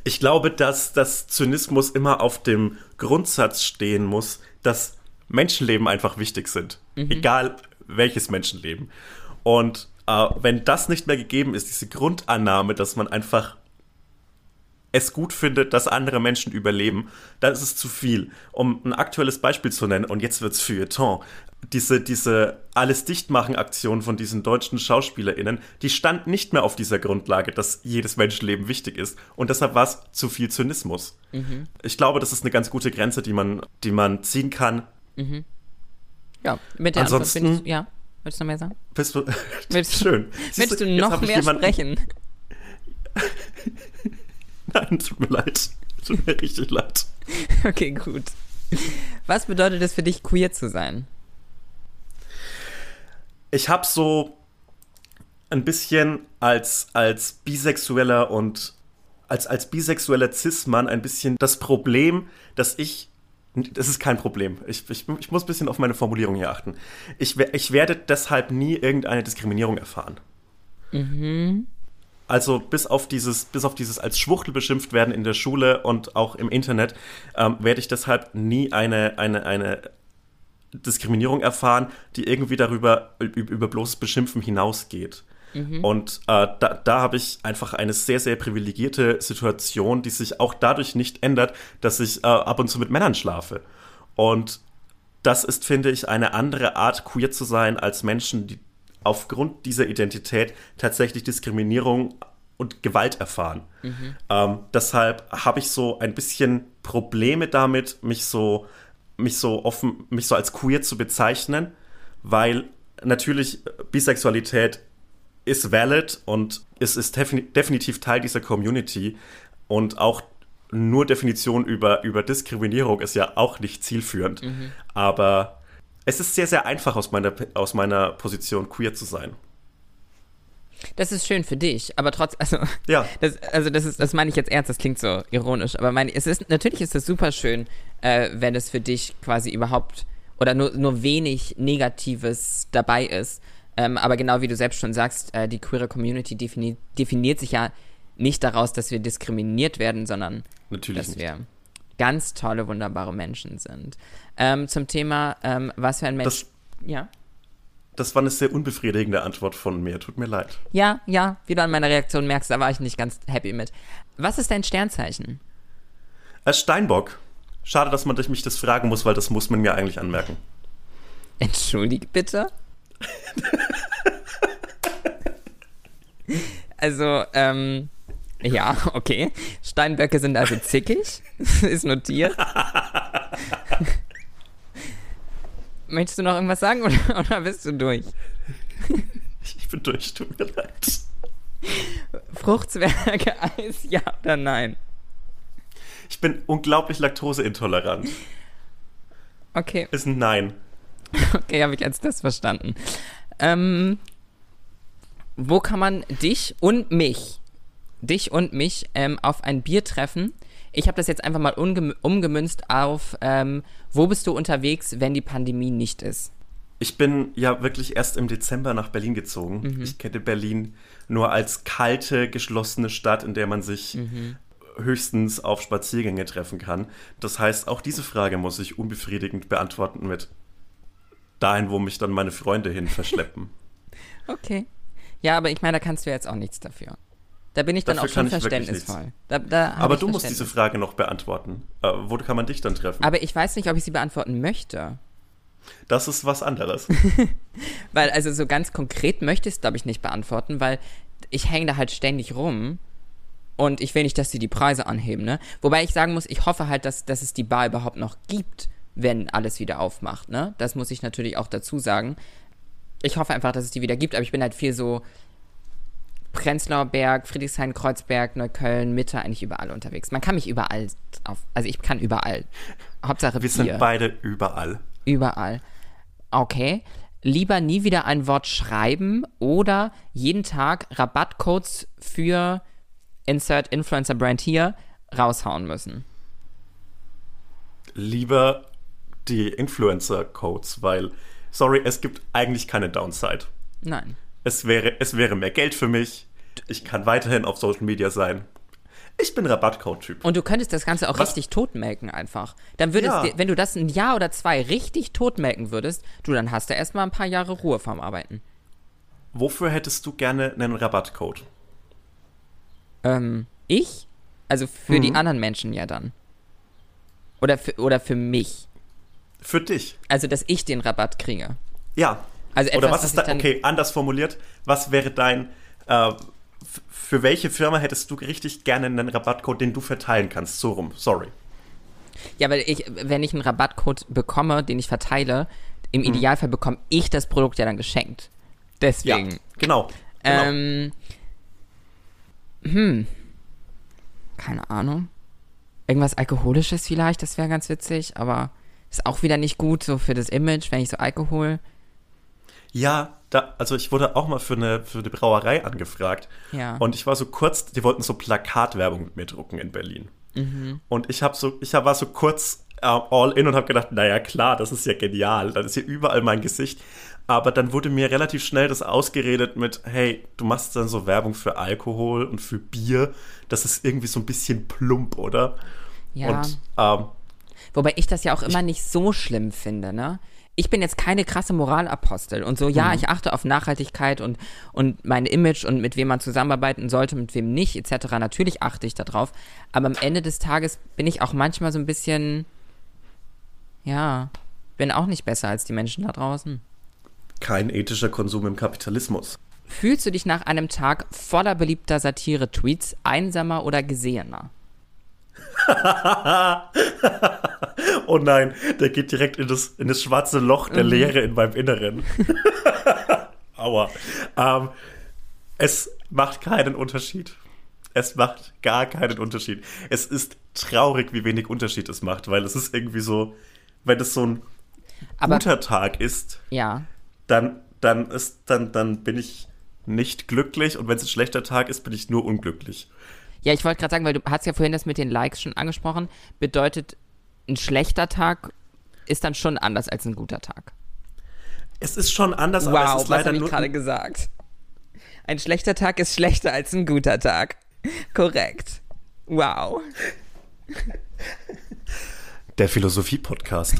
ich glaube, dass das Zynismus immer auf dem Grundsatz stehen muss, dass Menschenleben einfach wichtig sind. Mhm. Egal welches Menschenleben. Und wenn das nicht mehr gegeben ist, diese Grundannahme, dass man einfach es gut findet, dass andere Menschen überleben, dann ist es zu viel. Um ein aktuelles Beispiel zu nennen, und jetzt wird's Feuilleton, diese Alles-Dichtmachen-Aktion von diesen deutschen SchauspielerInnen, die stand nicht mehr auf dieser Grundlage, dass jedes Menschenleben wichtig ist. Und deshalb war es zu viel Zynismus. Mhm. Ich glaube, das ist eine ganz gute Grenze, die man ziehen kann. Mhm. Ja, mit der ansonsten Antwort bin ich, ja. Willst du noch mehr sagen? Willst du noch mehr sprechen? Nein, tut mir leid. Tut mir richtig leid. Okay, gut. Was bedeutet es für dich, queer zu sein? Ich habe so ein bisschen als bisexueller und als bisexueller Cis-Mann ein bisschen das Problem, dass ich... Das ist kein Problem. Ich muss ein bisschen auf meine Formulierung hier achten. Ich werde deshalb nie irgendeine Diskriminierung erfahren. Mhm. Also bis auf dieses als Schwuchtel beschimpft werden in der Schule und auch im Internet, werde ich deshalb nie eine Diskriminierung erfahren, die irgendwie darüber über bloßes Beschimpfen hinausgeht. Mhm. Und da habe ich einfach eine sehr, sehr privilegierte Situation, die sich auch dadurch nicht ändert, dass ich ab und zu mit Männern schlafe. Und das ist, finde ich, eine andere Art, queer zu sein, als Menschen, die aufgrund dieser Identität tatsächlich Diskriminierung und Gewalt erfahren. Mhm. Deshalb habe ich so ein bisschen Probleme damit, mich so als queer zu bezeichnen, weil natürlich Bisexualität ist valid und es ist definitiv Teil dieser Community und auch nur Definition über Diskriminierung ist ja auch nicht zielführend. Mhm. Aber es ist sehr, sehr einfach aus meiner Position queer zu sein. Das ist schön für dich, aber das meine ich jetzt ernst, das klingt so ironisch, aber natürlich ist es super schön, wenn es für dich quasi überhaupt oder nur wenig Negatives dabei ist. Aber genau wie du selbst schon sagst, die queere Community definiert sich ja nicht daraus, dass wir diskriminiert werden, sondern wir ganz tolle, wunderbare Menschen sind. Zum Thema, was für ein Mensch... Das war eine sehr unbefriedigende Antwort von mir, tut mir leid. Ja, wie du an meiner Reaktion merkst, da war ich nicht ganz happy mit. Was ist dein Sternzeichen? Steinbock. Schade, dass man mich das fragen muss, weil das muss man mir eigentlich anmerken. Entschuldige bitte? Also, ja, okay. Steinböcke sind also zickig. Ist notiert. Möchtest du noch irgendwas sagen oder bist du durch? Ich bin durch, tut mir leid. Fruchtzwerge, Eis, ja oder nein? Ich bin unglaublich laktoseintolerant. Okay. Ist ein Nein. Okay, habe ich als das verstanden. Wo kann man dich und mich auf ein Bier treffen? Ich habe das jetzt einfach mal umgemünzt auf, wo bist du unterwegs, wenn die Pandemie nicht ist? Ich bin ja wirklich erst im Dezember nach Berlin gezogen. Mhm. Ich kenne Berlin nur als kalte, geschlossene Stadt, in der man sich höchstens auf Spaziergänge treffen kann. Das heißt, auch diese Frage muss ich unbefriedigend beantworten mit dahin, wo mich dann meine Freunde hin verschleppen. Okay. Ja, aber ich meine, da kannst du jetzt auch nichts dafür. Da bin ich dann dafür auch schon verständnisvoll. Aber du musst diese Frage noch beantworten. Wo kann man dich dann treffen? Aber ich weiß nicht, ob ich sie beantworten möchte. Das ist was anderes. Weil, also so ganz konkret möchte ich es, glaube ich, nicht beantworten, weil ich hänge da halt ständig rum und ich will nicht, dass sie die Preise anheben, ne? Wobei ich sagen muss, ich hoffe halt, dass es die Bar überhaupt noch gibt, wenn alles wieder aufmacht, ne? Das muss ich natürlich auch dazu sagen. Ich hoffe einfach, dass es die wieder gibt, aber ich bin halt viel so Prenzlauer Berg, Friedrichshain-Kreuzberg, Neukölln, Mitte, eigentlich überall unterwegs. Man kann mich überall ich kann überall. Hauptsache wir sind beide überall. Überall. Okay. Lieber nie wieder ein Wort schreiben oder jeden Tag Rabattcodes für Insert Influencer Brand hier raushauen müssen. Lieber die Influencer-Codes, weil, sorry, es gibt eigentlich keine Downside. Nein. Es wäre mehr Geld für mich. Ich kann weiterhin auf Social Media sein. Ich bin Rabattcode-Typ. Und du könntest das Ganze auch richtig totmelken einfach. Dann würdest du, wenn du das ein Jahr oder zwei richtig totmelken würdest, dann hast du erstmal ein paar Jahre Ruhe vorm Arbeiten. Wofür hättest du gerne einen Rabattcode? Ich? Also für die anderen Menschen ja dann. Oder für mich. Für dich. Also, dass ich den Rabatt kriege. Ja. Also etwas, oder was ist da, okay, anders formuliert, was wäre dein, für welche Firma hättest du richtig gerne einen Rabattcode, den du verteilen kannst? So rum, sorry. Ja, weil wenn ich einen Rabattcode bekomme, den ich verteile, im Idealfall bekomme ich das Produkt ja dann geschenkt. Deswegen. Ja, genau. Keine Ahnung. Irgendwas Alkoholisches vielleicht, das wäre ganz witzig, aber ist auch wieder nicht gut so für das Image, wenn ich so Alkohol. Ja, also ich wurde auch mal für eine Brauerei angefragt. Ja. Und ich war so kurz, die wollten so Plakatwerbung mit mir drucken in Berlin. Mhm. Und ich war so kurz all in und habe gedacht, naja klar, das ist ja genial, dann ist hier überall mein Gesicht. Aber dann wurde mir relativ schnell das ausgeredet mit, hey, du machst dann so Werbung für Alkohol und für Bier. Das ist irgendwie so ein bisschen plump, oder? Ja. Und, wobei ich das ja auch immer nicht so schlimm finde, ne? Ich bin jetzt keine krasse Moralapostel und so, ja, ich achte auf Nachhaltigkeit und mein Image und mit wem man zusammenarbeiten sollte, mit wem nicht, etc. Natürlich achte ich da drauf, aber am Ende des Tages bin ich auch manchmal so ein bisschen, ja, bin auch nicht besser als die Menschen da draußen. Kein ethischer Konsum im Kapitalismus. Fühlst du dich nach einem Tag voller beliebter Satire-Tweets einsamer oder gesehener? Oh nein, der geht direkt in das schwarze Loch der Leere in meinem Inneren. Aua. Es macht keinen Unterschied. Es macht gar keinen Unterschied. Es ist traurig, wie wenig Unterschied es macht, weil es ist irgendwie so, wenn es so ein guter Tag ist, ja. dann bin ich nicht glücklich und wenn es ein schlechter Tag ist, bin ich nur unglücklich. Ja, ich wollte gerade sagen, weil du hast ja vorhin das mit den Likes schon angesprochen, bedeutet, ein schlechter Tag ist dann schon anders als ein guter Tag. Es ist schon anders, wow, aber es ist leider nur... Wow, was habe ich gerade gesagt? Ein schlechter Tag ist schlechter als ein guter Tag. Korrekt. Wow. Der Philosophie-Podcast.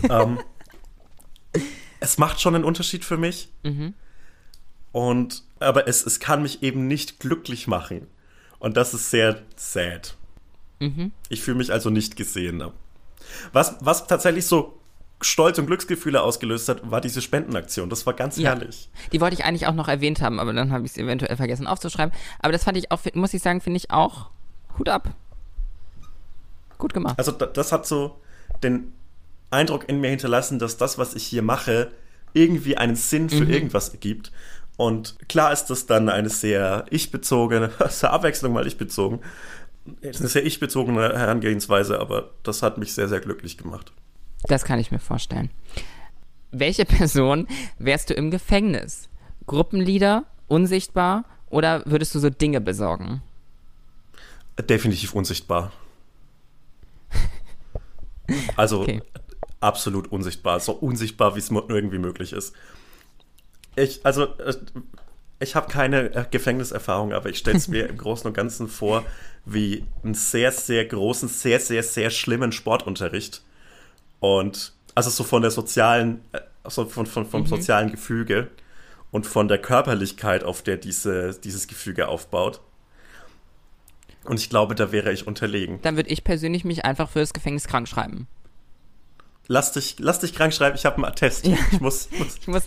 Es macht schon einen Unterschied für mich. Mhm. Aber es kann mich eben nicht glücklich machen. Und das ist sehr sad. Mhm. Ich fühle mich also nicht gesehen. Was tatsächlich so Stolz und Glücksgefühle ausgelöst hat, war diese Spendenaktion. Das war ganz herrlich. Die wollte ich eigentlich auch noch erwähnt haben, aber dann habe ich es eventuell vergessen aufzuschreiben. Aber das fand ich auch, muss ich sagen, finde ich auch Hut ab. Gut gemacht. Also das hat so den Eindruck in mir hinterlassen, dass das, was ich hier mache, irgendwie einen Sinn für irgendwas ergibt. Und klar ist das dann eine sehr ich-bezogene, zur Abwechslung mal ich-bezogen, ist eine sehr ich-bezogene Herangehensweise, aber das hat mich sehr, sehr glücklich gemacht. Das kann ich mir vorstellen. Welche Person wärst du im Gefängnis? Gruppenleader, unsichtbar oder würdest du so Dinge besorgen? Definitiv unsichtbar. Also okay. Absolut unsichtbar, so unsichtbar, wie es irgendwie möglich ist. Ich habe keine Gefängniserfahrung, aber ich stelle es mir im Großen und Ganzen vor wie einen sehr, sehr großen, sehr, sehr, sehr schlimmen Sportunterricht. Und also so von der sozialen, also vom sozialen Gefüge. und von der Körperlichkeit, auf der dieses Gefüge aufbaut. Und ich glaube, da wäre ich unterlegen. Dann würde ich persönlich mich einfach für das Gefängnis krank schreiben. Lass dich krank schreiben, ich habe einen Attest. Ja. Ich muss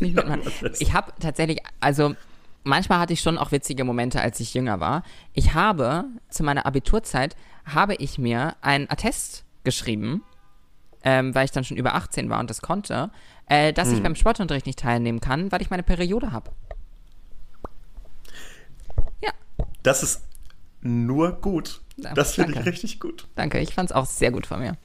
nicht mitmachen. Ich habe tatsächlich, also manchmal hatte ich schon auch witzige Momente, als ich jünger war. Ich habe, zu meiner Abiturzeit, habe ich mir einen Attest geschrieben, weil ich dann schon über 18 war und das konnte, dass ich beim Sportunterricht nicht teilnehmen kann, weil ich meine Periode habe. Ja. Das ist nur gut. Ja, das finde ich richtig gut. Danke, ich fand es auch sehr gut von mir.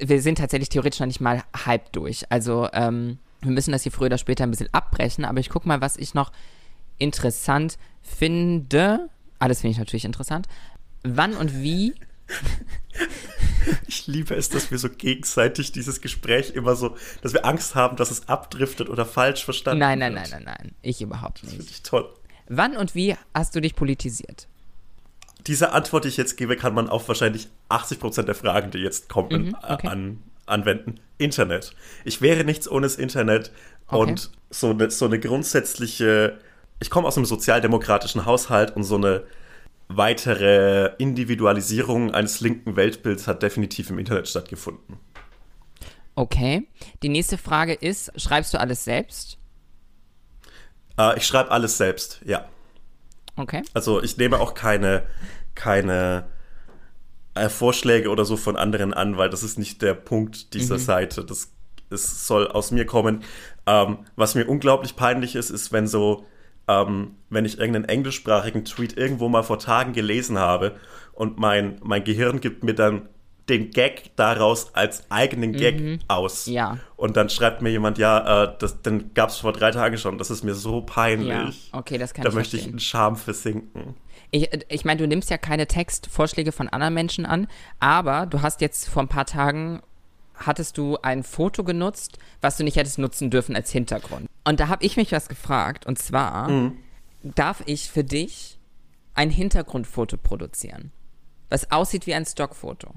Wir sind tatsächlich theoretisch noch nicht mal halb durch. Also wir müssen das hier früher oder später ein bisschen abbrechen, aber ich gucke mal, was ich noch interessant finde. Alles finde ich natürlich interessant. Wann und wie... Ich liebe es, dass wir so gegenseitig dieses Gespräch immer so, dass wir Angst haben, dass es abdriftet oder falsch verstanden wird. Nein, ich überhaupt nicht. Das finde ich toll. Wann und wie hast du dich politisiert? Diese Antwort, die ich jetzt gebe, kann man auf wahrscheinlich 80% der Fragen, die jetzt kommen, anwenden. Internet. Ich wäre nichts ohne das Internet. Okay. Und so eine grundsätzliche, ich komme aus einem sozialdemokratischen Haushalt und so eine weitere Individualisierung eines linken Weltbilds hat definitiv im Internet stattgefunden. Okay. Die nächste Frage ist, schreibst du alles selbst? Ich schreibe alles selbst, ja. Okay. Also ich nehme auch keine Vorschläge oder so von anderen an, weil das ist nicht der Punkt dieser Seite. Es soll aus mir kommen. Was mir unglaublich peinlich ist, wenn so... wenn ich irgendeinen englischsprachigen Tweet irgendwo mal vor Tagen gelesen habe und mein Gehirn gibt mir dann den Gag daraus als eigenen Gag aus. Ja. Und dann schreibt mir jemand, den gab es vor 3 Tagen schon. Das ist mir so peinlich. Ja. Okay, das kann ich verstehen. Da möchte ich in Scham versinken. Ich meine, du nimmst ja keine Textvorschläge von anderen Menschen an, aber du hast jetzt vor ein paar Tagen... hattest du ein Foto genutzt, was du nicht hättest nutzen dürfen als Hintergrund. Und da habe ich mich was gefragt, und zwar, darf ich für dich ein Hintergrundfoto produzieren, was aussieht wie ein Stockfoto?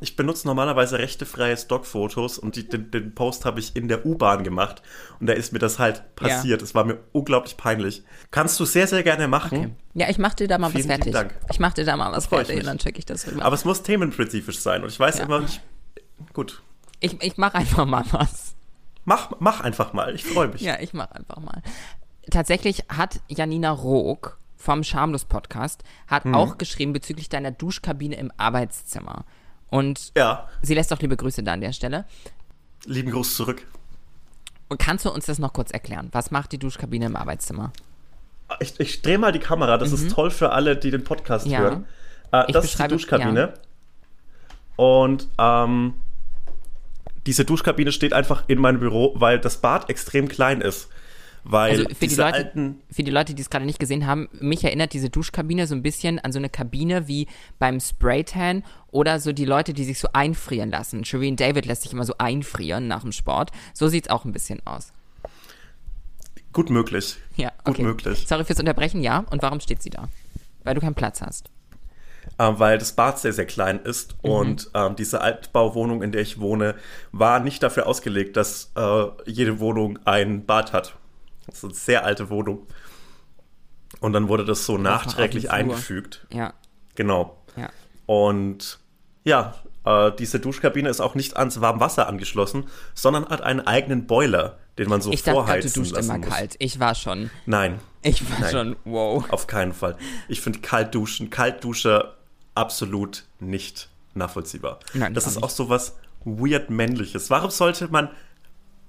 Ich benutze normalerweise rechtefreie Stockfotos und den Post habe ich in der U-Bahn gemacht und da ist mir das halt passiert. Es war mir unglaublich peinlich. Kannst du sehr, sehr gerne machen. Okay. Ja, ich mache dir da mal was fertig. Vielen Dank. Ich mache dir da mal was fertig und dann checke ich das rüber. Aber es muss themenspezifisch sein und ich weiß immer nicht. Gut. Ich mache einfach mal was. Mach einfach mal, ich freue mich. Ja, ich mache einfach mal. Tatsächlich hat Janina Roog vom Schamlos-Podcast auch geschrieben bezüglich deiner Duschkabine im Arbeitszimmer. Und sie lässt auch liebe Grüße da an der Stelle. Lieben Gruß zurück. Und kannst du uns das noch kurz erklären? Was macht die Duschkabine im Arbeitszimmer? Ich drehe mal die Kamera, das ist toll für alle, die den Podcast hören. Das ist die Duschkabine. Ja. Und diese Duschkabine steht einfach in meinem Büro, weil das Bad extrem klein ist. Weil also für die Leute, die es gerade nicht gesehen haben, mich erinnert diese Duschkabine so ein bisschen an so eine Kabine wie beim Spraytan oder so die Leute, die sich so einfrieren lassen. Shirin David lässt sich immer so einfrieren nach dem Sport. So sieht es auch ein bisschen aus. Gut möglich. Ja, okay. Gut möglich. Sorry fürs Unterbrechen, ja. Und warum steht sie da? Weil du keinen Platz hast. Weil das Bad sehr, sehr klein ist und diese Altbauwohnung, in der ich wohne, war nicht dafür ausgelegt, dass jede Wohnung ein Bad hat. Das ist eine sehr alte Wohnung. Und dann wurde das so nachträglich eingefügt. Ja. Genau. Ja. Und diese Duschkabine ist auch nicht ans Warmwasser angeschlossen, sondern hat einen eigenen Boiler, den man so vorheizen lassen muss. Ich dachte, du duschst immer kalt. Ich war schon. Nein. Ich war schon, wow. Auf keinen Fall. Ich finde Kaltduscher absolut nicht nachvollziehbar. Nein, das ist auch so was weird Männliches. Warum sollte man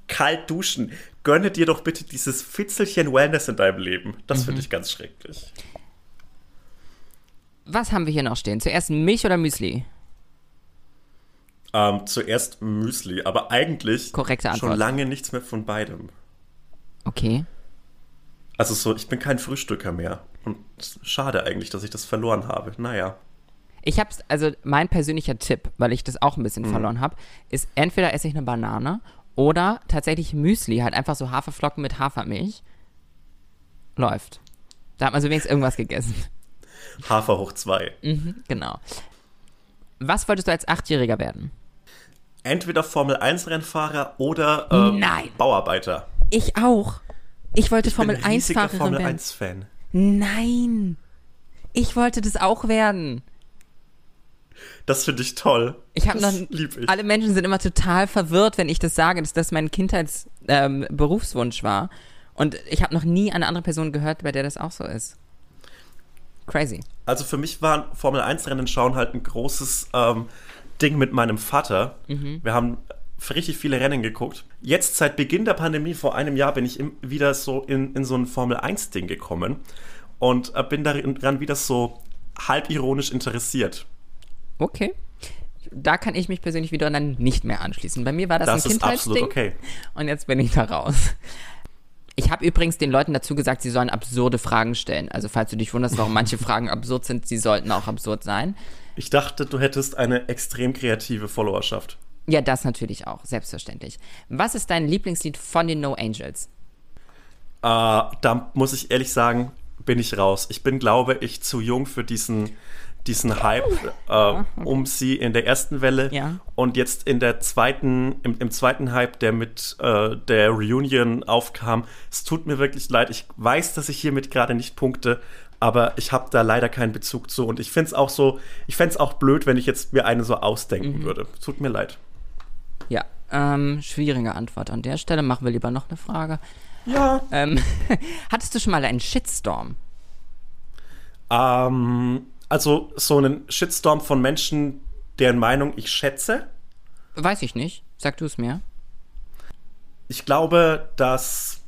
kalt duschen? Gönne dir doch bitte dieses Fitzelchen Wellness in deinem Leben. Das finde ich ganz schrecklich. Was haben wir hier noch stehen? Zuerst Milch oder Müsli? Zuerst Müsli, aber eigentlich schon lange nichts mehr von beidem. Okay. Also so, ich bin kein Frühstücker mehr. Und schade eigentlich, dass ich das verloren habe. Naja. Mein persönlicher Tipp, weil ich das auch ein bisschen verloren habe, ist entweder esse ich eine Banane oder tatsächlich Müsli, halt einfach so Haferflocken mit Hafermilch. Läuft. Da hat man so wenigstens irgendwas gegessen. Hafer hoch 2. Genau. Was wolltest du als 8-Jähriger werden? Entweder Formel-1-Rennfahrer oder Bauarbeiter. Ich auch. Ich wollte Formel-1-Fahrerin werden. Ich bin ein riesiger Formel-1-Fan. Nein, ich wollte das auch werden. Das finde ich toll. Alle Menschen sind immer total verwirrt, wenn ich das sage, dass das mein Kindheitsberufswunsch war. Und ich habe noch nie eine andere Person gehört, bei der das auch so ist. Crazy. Also für mich waren Formel-1-Rennen schauen halt ein großes Ding mit meinem Vater. Mhm. Wir haben richtig viele Rennen geguckt. Jetzt seit Beginn der Pandemie vor einem Jahr bin ich wieder so in so ein Formel-1-Ding gekommen und bin daran wieder so halb ironisch interessiert. Okay. Da kann ich mich persönlich wieder dann nicht mehr anschließen. Bei mir war das ein Kindheitsding. Das ist absolut okay. Und jetzt bin ich da raus. Ich habe übrigens den Leuten dazu gesagt, sie sollen absurde Fragen stellen. Also falls du dich wunderst, warum manche Fragen absurd sind, sie sollten auch absurd sein. Ich dachte, du hättest eine extrem kreative Followerschaft. Ja, das natürlich auch, selbstverständlich. Was ist dein Lieblingslied von den No Angels? Da muss ich ehrlich sagen, bin ich raus. Ich bin, glaube ich, zu jung für diesen Hype um sie in der ersten Welle und jetzt in der zweiten, im zweiten Hype, der mit der Reunion aufkam. Es tut mir wirklich leid. Ich weiß, dass ich hiermit gerade nicht punkte, aber ich habe da leider keinen Bezug zu. Und ich fände es auch so, blöd, wenn ich jetzt mir eine so ausdenken würde. Tut mir leid. Ja, schwierige Antwort an der Stelle. Machen wir lieber noch eine Frage. Ja. Hattest du schon mal einen Shitstorm? Also so einen Shitstorm von Menschen, deren Meinung ich schätze? Weiß ich nicht. Sag du es mir. Ich glaube, dass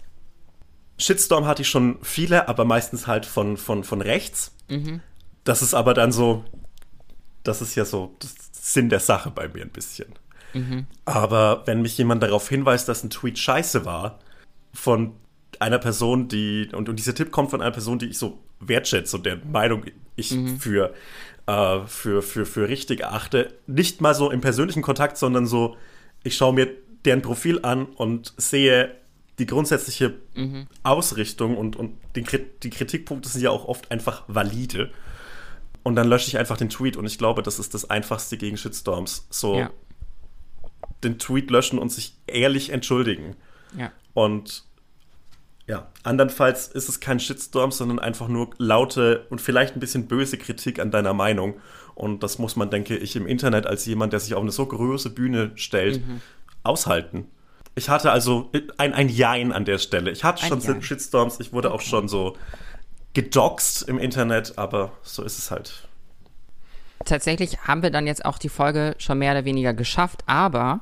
Shitstorm hatte ich schon viele, aber meistens halt von rechts. Mhm. Das ist aber dann so, das ist ja so das Sinn der Sache bei mir ein bisschen. Mhm. Aber wenn mich jemand darauf hinweist, dass ein Tweet scheiße war, von einer Person, die, und dieser Tipp kommt von einer Person, die ich so wertschätze und deren Meinung ich für richtig erachte. Nicht mal so im persönlichen Kontakt, sondern so, ich schaue mir deren Profil an und sehe die grundsätzliche Ausrichtung und die Kritikpunkte sind ja auch oft einfach valide. Und dann lösche ich einfach den Tweet und ich glaube, das ist das Einfachste gegen Shitstorms. So den Tweet löschen und sich ehrlich entschuldigen. Ja. Und ja, andernfalls ist es kein Shitstorm, sondern einfach nur laute und vielleicht ein bisschen böse Kritik an deiner Meinung. Und das muss man, denke ich, im Internet als jemand, der sich auf eine so große Bühne stellt, aushalten. Ich hatte also ein Jein an der Stelle. Ich hatte schon Shitstorms, ich wurde auch schon so gedoxt im Internet, aber so ist es halt. Tatsächlich haben wir dann jetzt auch die Folge schon mehr oder weniger geschafft, aber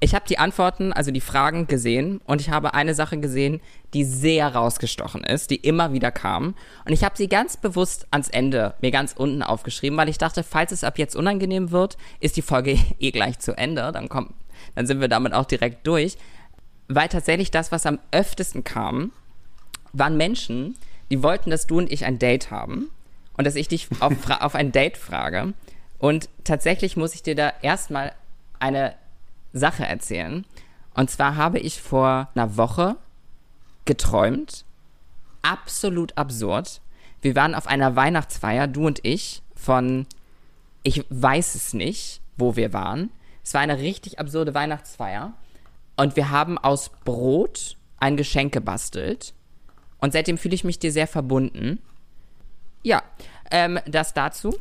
ich habe die Antworten, also die Fragen gesehen und ich habe eine Sache gesehen, die sehr rausgestochen ist, die immer wieder kam. Und ich habe sie ganz bewusst ans Ende, mir ganz unten aufgeschrieben, weil ich dachte, falls es ab jetzt unangenehm wird, ist die Folge eh gleich zu Ende. Dann sind wir damit auch direkt durch. Weil tatsächlich das, was am öftesten kam, waren Menschen, die wollten, dass du und ich ein Date haben und dass ich dich auf ein Date frage. Und tatsächlich muss ich dir da erstmal eine Sache erzählen. Und zwar habe ich vor einer Woche geträumt, absolut absurd. Wir waren auf einer Weihnachtsfeier, du und ich, ich weiß es nicht, wo wir waren. Es war eine richtig absurde Weihnachtsfeier. Und wir haben aus Brot ein Geschenk gebastelt. Und seitdem fühle ich mich dir sehr verbunden. Ja, das dazu.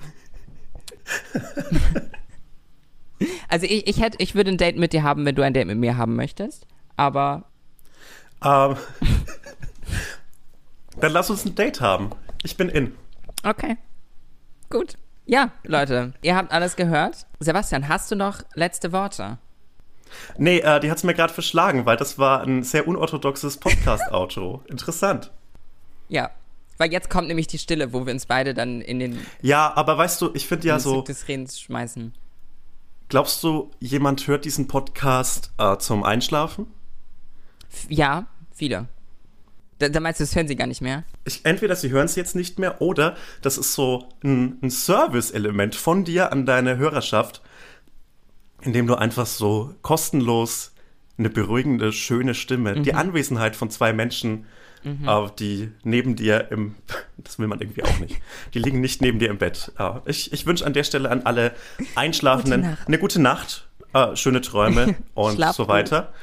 Also ich würde ein Date mit dir haben, wenn du ein Date mit mir haben möchtest, aber... Dann lass uns ein Date haben. Ich bin in. Okay, gut. Ja, Leute, ihr habt alles gehört. Sebastian, hast du noch letzte Worte? Nee, die hat's mir gerade verschlagen, weil das war ein sehr unorthodoxes Podcast-Outro. Interessant. Ja, weil jetzt kommt nämlich die Stille, wo wir uns beide dann in den... Ja, aber weißt du, ich finde ja so... ...des Redens schmeißen. Glaubst du, jemand hört diesen Podcast zum Einschlafen? Ja, viele. Da meinst du, das hören sie gar nicht mehr? Entweder sie hören es jetzt nicht mehr oder das ist so ein Service-Element von dir an deine Hörerschaft, indem du einfach so kostenlos eine beruhigende, schöne Stimme, die Anwesenheit von zwei Menschen, die neben dir das will man irgendwie auch nicht, die liegen nicht neben dir im Bett. Ich wünsche an der Stelle an alle Einschlafenden eine gute Nacht, schöne Träume und so weiter.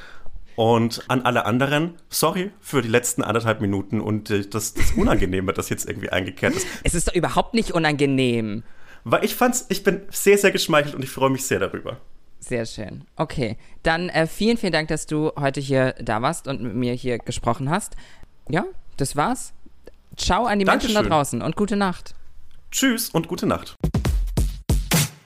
Und an alle anderen, sorry für die letzten 1,5 Minuten und das Unangenehme, das jetzt irgendwie eingekehrt ist. Es ist doch überhaupt nicht unangenehm. Weil ich bin sehr, sehr geschmeichelt und ich freue mich sehr darüber. Sehr schön. Okay, dann vielen, vielen Dank, dass du heute hier da warst und mit mir hier gesprochen hast. Ja, das war's. Ciao an die Menschen da draußen und gute Nacht. Tschüss und gute Nacht.